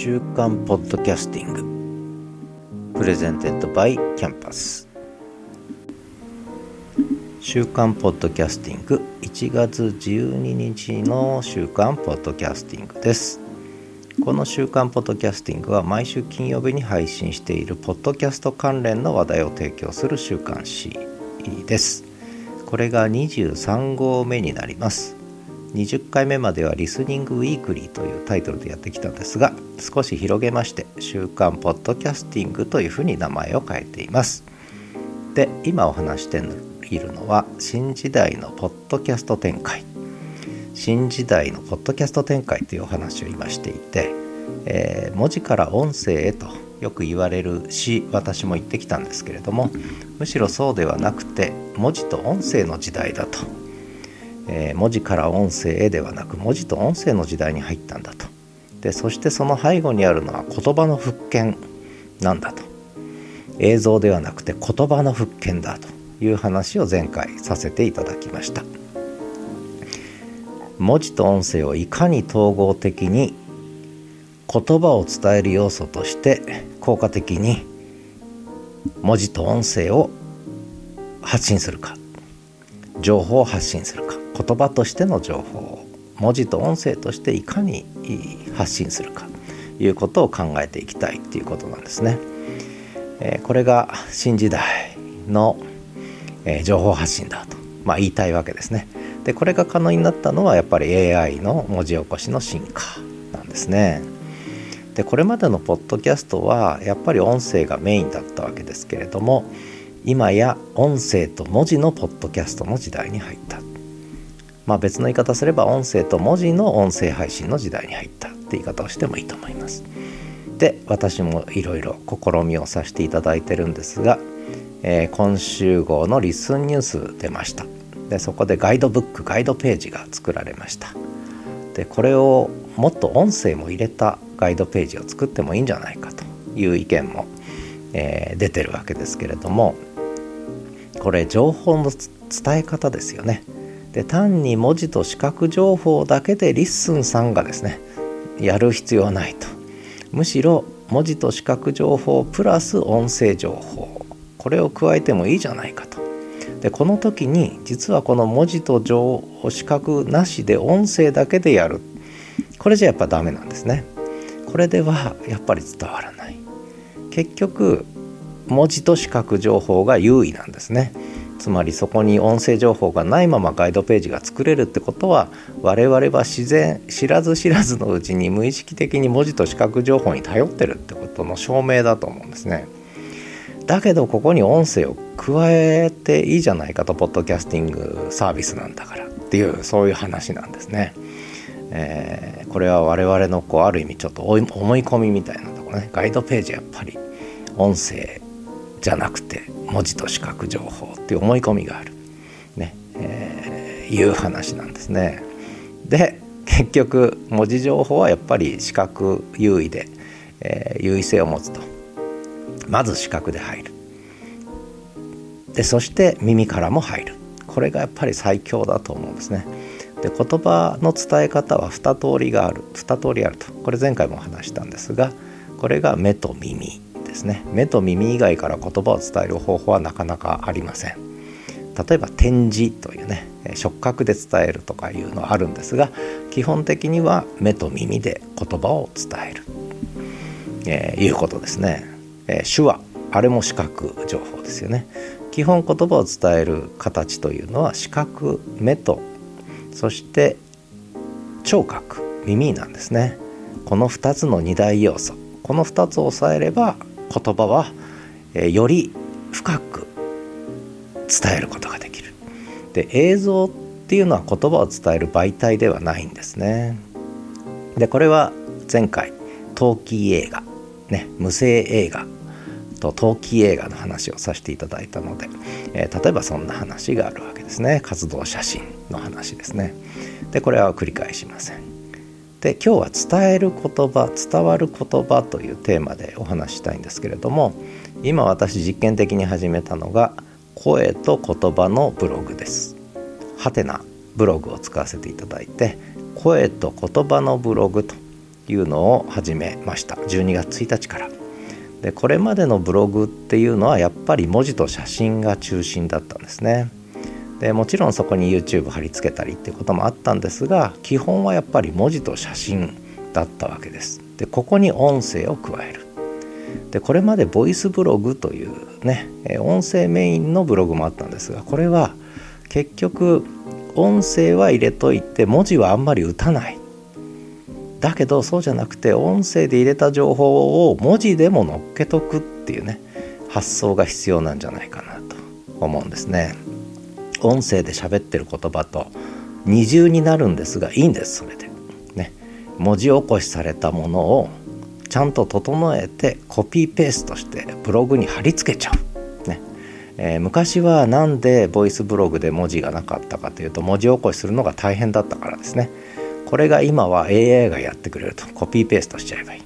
週刊ポッドキャスティングプレゼンテッドバイキャンパス。週刊ポッドキャスティング1月12日の週刊ポッドキャスティングです。この週刊ポッドキャスティングは毎週金曜日に配信しているポッドキャスト関連の話題を提供する週刊誌です。これが23号目になります。20回目まではリスニングウィークリーというタイトルでやってきたんですが、少し広げまして週刊ポッドキャスティングというふうに名前を変えています。で、今お話しているのは新時代のポッドキャスト展開、新時代のポッドキャスト展開というお話を今していて、文字から音声へとよく言われるし、私も言ってきたんですけれども、むしろそうではなくて文字と音声の時代だと、文字から音声へではなく文字と音声の時代に入ったんだと。で、そしてその背後にあるのは言葉の復権なんだと、映像ではなくて言葉の復権だという話を前回させていただきました。文字と音声をいかに統合的に言葉を伝える要素として効果的に文字と音声を発信するか、情報を発信するか、言葉としての情報を文字と音声としていかに発信するかということを考えていきたいということなんですね。これが新時代の情報発信だと、言いたいわけですね。で、これが可能になったのはやっぱり AI の文字起こしの進化なんですね。で、これまでのポッドキャストはやっぱり音声がメインだったわけですけれども、今や音声と文字のポッドキャストの時代に入った。別の言い方すれば音声と文字の音声配信の時代に入ったって言い方をしてもいいと思います。で、私もいろいろ試みをさせていただいてるんですが、今週号のリスンニュース出ました。で、そこでガイドブック、ガイドページが作られました。で、これをもっと音声も入れたガイドページを作ってもいいんじゃないかという意見も、出てるわけですけれども、これ情報の伝え方ですよね。で、単に文字と視覚情報だけでリッスンさんがですねやる必要はないと。むしろ文字と視覚情報プラス音声情報、これを加えてもいいじゃないかと。で、この時に実はこの文字と視覚なしで音声だけでやる、これじゃやっぱダメなんですね。これではやっぱり伝わらない。結局文字と視覚情報が優位なんですね。つまりそこに音声情報がないままガイドページが作れるってことは、我々は知らず知らずのうちに無意識的に文字と視覚情報に頼ってるってことの証明だと思うんですね。だけどここに音声を加えていいじゃないかと、ポッドキャスティングサービスなんだからっていう、そういう話なんですね。これは我々のある意味ちょっと思い込みみたいなところね。ガイドページやっぱり音声じゃなくて文字と視覚情報っていう思い込みがあるね、いう話なんですね。で、結局文字情報はやっぱり視覚優位で、優位性を持つと。まず視覚で入る。で、そして耳からも入る。これがやっぱり最強だと思うんですね。で、言葉の伝え方は2通りあると。これ前回も話したんですが、これが目と耳ですね。目と耳以外から言葉を伝える方法はなかなかありません。例えば点字というね、触覚で伝えるとかいうのはあるんですが、基本的には目と耳で言葉を伝える、いうことですね。手話、あれも視覚情報ですよね。基本言葉を伝える形というのは視覚、目と、そして聴覚、耳なんですね。この2つの2大要素、この2つを抑えれば言葉はより深く伝えることができる。で、映像っていうのは言葉を伝える媒体ではないんですね。で、これは前回トーキー映画、無声映画とトーキー映画の話をさせていただいたので、例えばそんな話があるわけですね。活動写真の話ですね。で、これは繰り返しません。で、今日は伝える言葉、伝わる言葉というテーマでお話ししたいんですけれども、今私実験的に始めたのが声と言葉のブログです。ハテナブログを使わせていただいて、声と言葉のブログというのを始めました。12月1日からで、これまでのブログっていうのはやっぱり文字と写真が中心だったんですね。でもちろんそこに YouTube 貼り付けたりっていうこともあったんですが、基本はやっぱり文字と写真だったわけです。でここに音声を加える。でこれまでボイスブログというね、音声メインのブログもあったんですが、これは結局音声は入れといて文字はあんまり打たない。だけどそうじゃなくて音声で入れた情報を文字でも乗っけとくっていうね、発想が必要なんじゃないかなと思うんですね。音声で喋ってる言葉と二重になるんですがいいんです。それでね、文字起こしされたものをちゃんと整えてコピーペーストしてブログに貼り付けちゃう、ね昔はなんでボイスブログで文字がなかったかというと、文字起こしするのが大変だったからですね。これが今は AI がやってくれると、コピーペーストしちゃえばいい。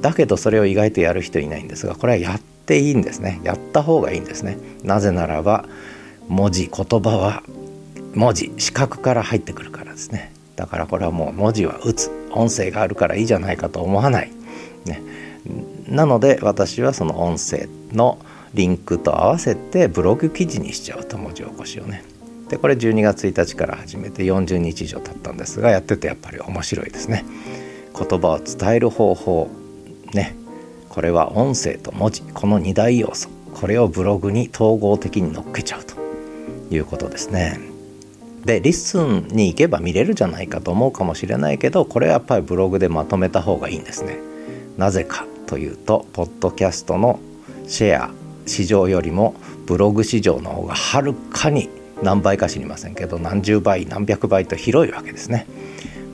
だけどそれを意外とやる人いないんですが、これはやっていいんですね。やった方がいいんですね。なぜならば言葉は文字、視覚から入ってくるからですね。だからこれはもう文字は打つ、音声があるからいいじゃないかと思わない、ね、なので私はその音声のリンクと合わせてブログ記事にしちゃうと、文字起こしをね。でこれ12月1日から始めて40日以上経ったんですが、やっててやっぱり面白いですね。言葉を伝える方法ね、これは音声と文字、この2大要素、これをブログに統合的に乗っけちゃうということですね。でリッスンに行けば見れるじゃないかと思うかもしれないけど、これはやっぱりブログでまとめた方がいいんですね。なぜかというと、ポッドキャストのシェア市場よりもブログ市場の方がはるかに何倍か知りませんけど、何十倍何百倍と広いわけですね。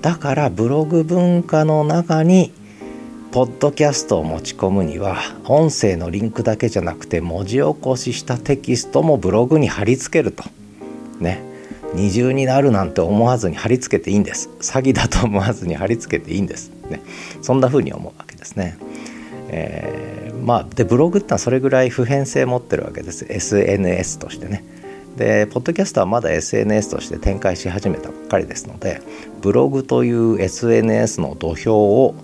だからブログ文化の中にポッドキャストを持ち込むには、音声のリンクだけじゃなくて文字起こししたテキストもブログに貼り付けるとね、二重になるなんて思わずに貼り付けていいんです。詐欺だと思わずに貼り付けていいんです、ね、そんな風に思うわけですね。でブログってのはそれぐらい普遍性持ってるわけです。 SNS としてね。でポッドキャストはまだ SNS として展開し始めたばっかりですので、ブログという SNS の土俵を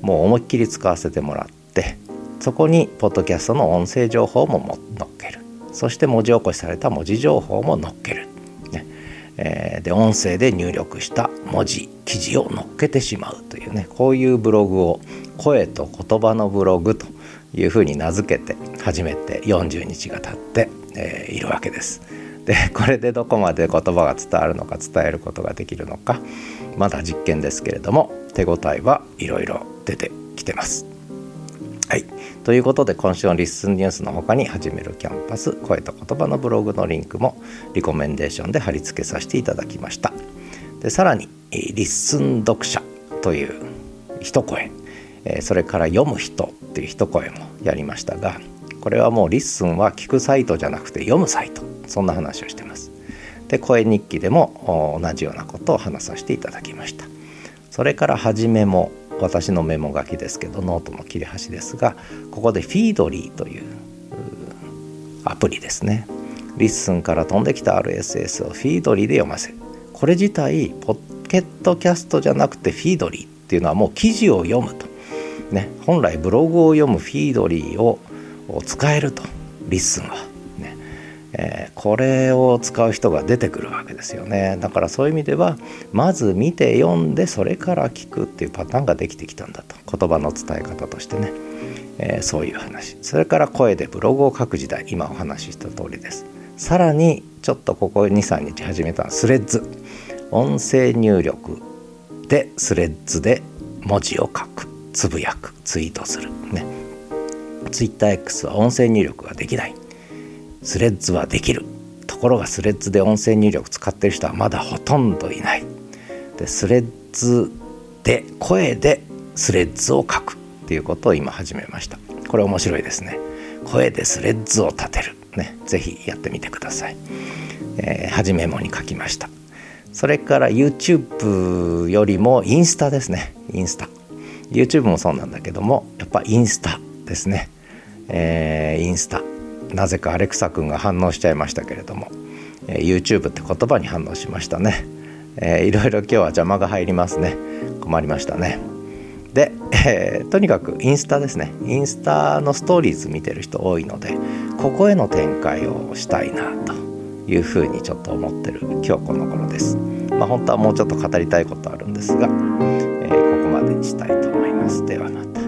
もう思いっきり使わせてもらって、そこにポッドキャストの音声情報も乗っける。そして文字起こしされた文字情報も乗っける、ねで音声で入力した文字記事を乗っけてしまうというね、こういうブログを声と言葉のブログというふうに名付けて始めて40日が経って、いるわけです。でこれでどこまで言葉が伝わるのか、伝えることができるのか、まだ実験ですけれども、手応えはいろいろ出てきてます。はい、ということで今週のリッスンニュースの他に、始めるキャンパス、声と言葉のブログのリンクもリコメンデーションで貼り付けさせていただきました。でさらにリッスン読者という一声、それから読む人という一声もやりましたが、これはもうリッスンは聞くサイトじゃなくて読むサイト、そんな話をしてます。で声日記でも同じようなことを話させていただきました。それからはじめも、私のメモ書きですけどノートの切れ端ですが、ここでフィードリーというアプリですね、リッスンから飛んできた RSS をフィードリーで読ませる。これ自体ポケットキャストじゃなくてフィードリーっていうのはもう記事を読むとね、本来ブログを読むフィードリーを使えると、リッスンは、ねこれを使う人が出てくるわけですよね。だからそういう意味では、まず見て読んでそれから聞くっていうパターンができてきたんだと、言葉の伝え方としてね、そういう話。それから声でブログを書く時代、今お話しした通りです。さらにちょっとここ 2,3 日始めたスレッズ、音声入力でスレッズで文字を書く、つぶやく、ツイートするね。TwitterX は音声入力ができない、スレッズはできる。ところがスレッズで音声入力使ってる人はまだほとんどいない。でスレッズで声でスレッズを書くっていうことを今始めました。これ面白いですね。声でスレッズを立てる、ね、ぜひやってみてください。始めもに書きました。それから YouTube よりもインスタですね。インスタ、YouTube もそうなんだけども、やっぱインスタですね、インスタ、なぜかアレクサ君が反応しちゃいましたけれども、YouTube って言葉に反応しましたね。いろいろ今日は邪魔が入りますね。困りましたね。で、とにかくインスタですね。インスタのストーリーズ見てる人多いので、ここへの展開をしたいなというふうにちょっと思ってる今日この頃です。まあ、本当はもうちょっと語りたいことあるんですが、ここまでにしたいと思います。ではまた。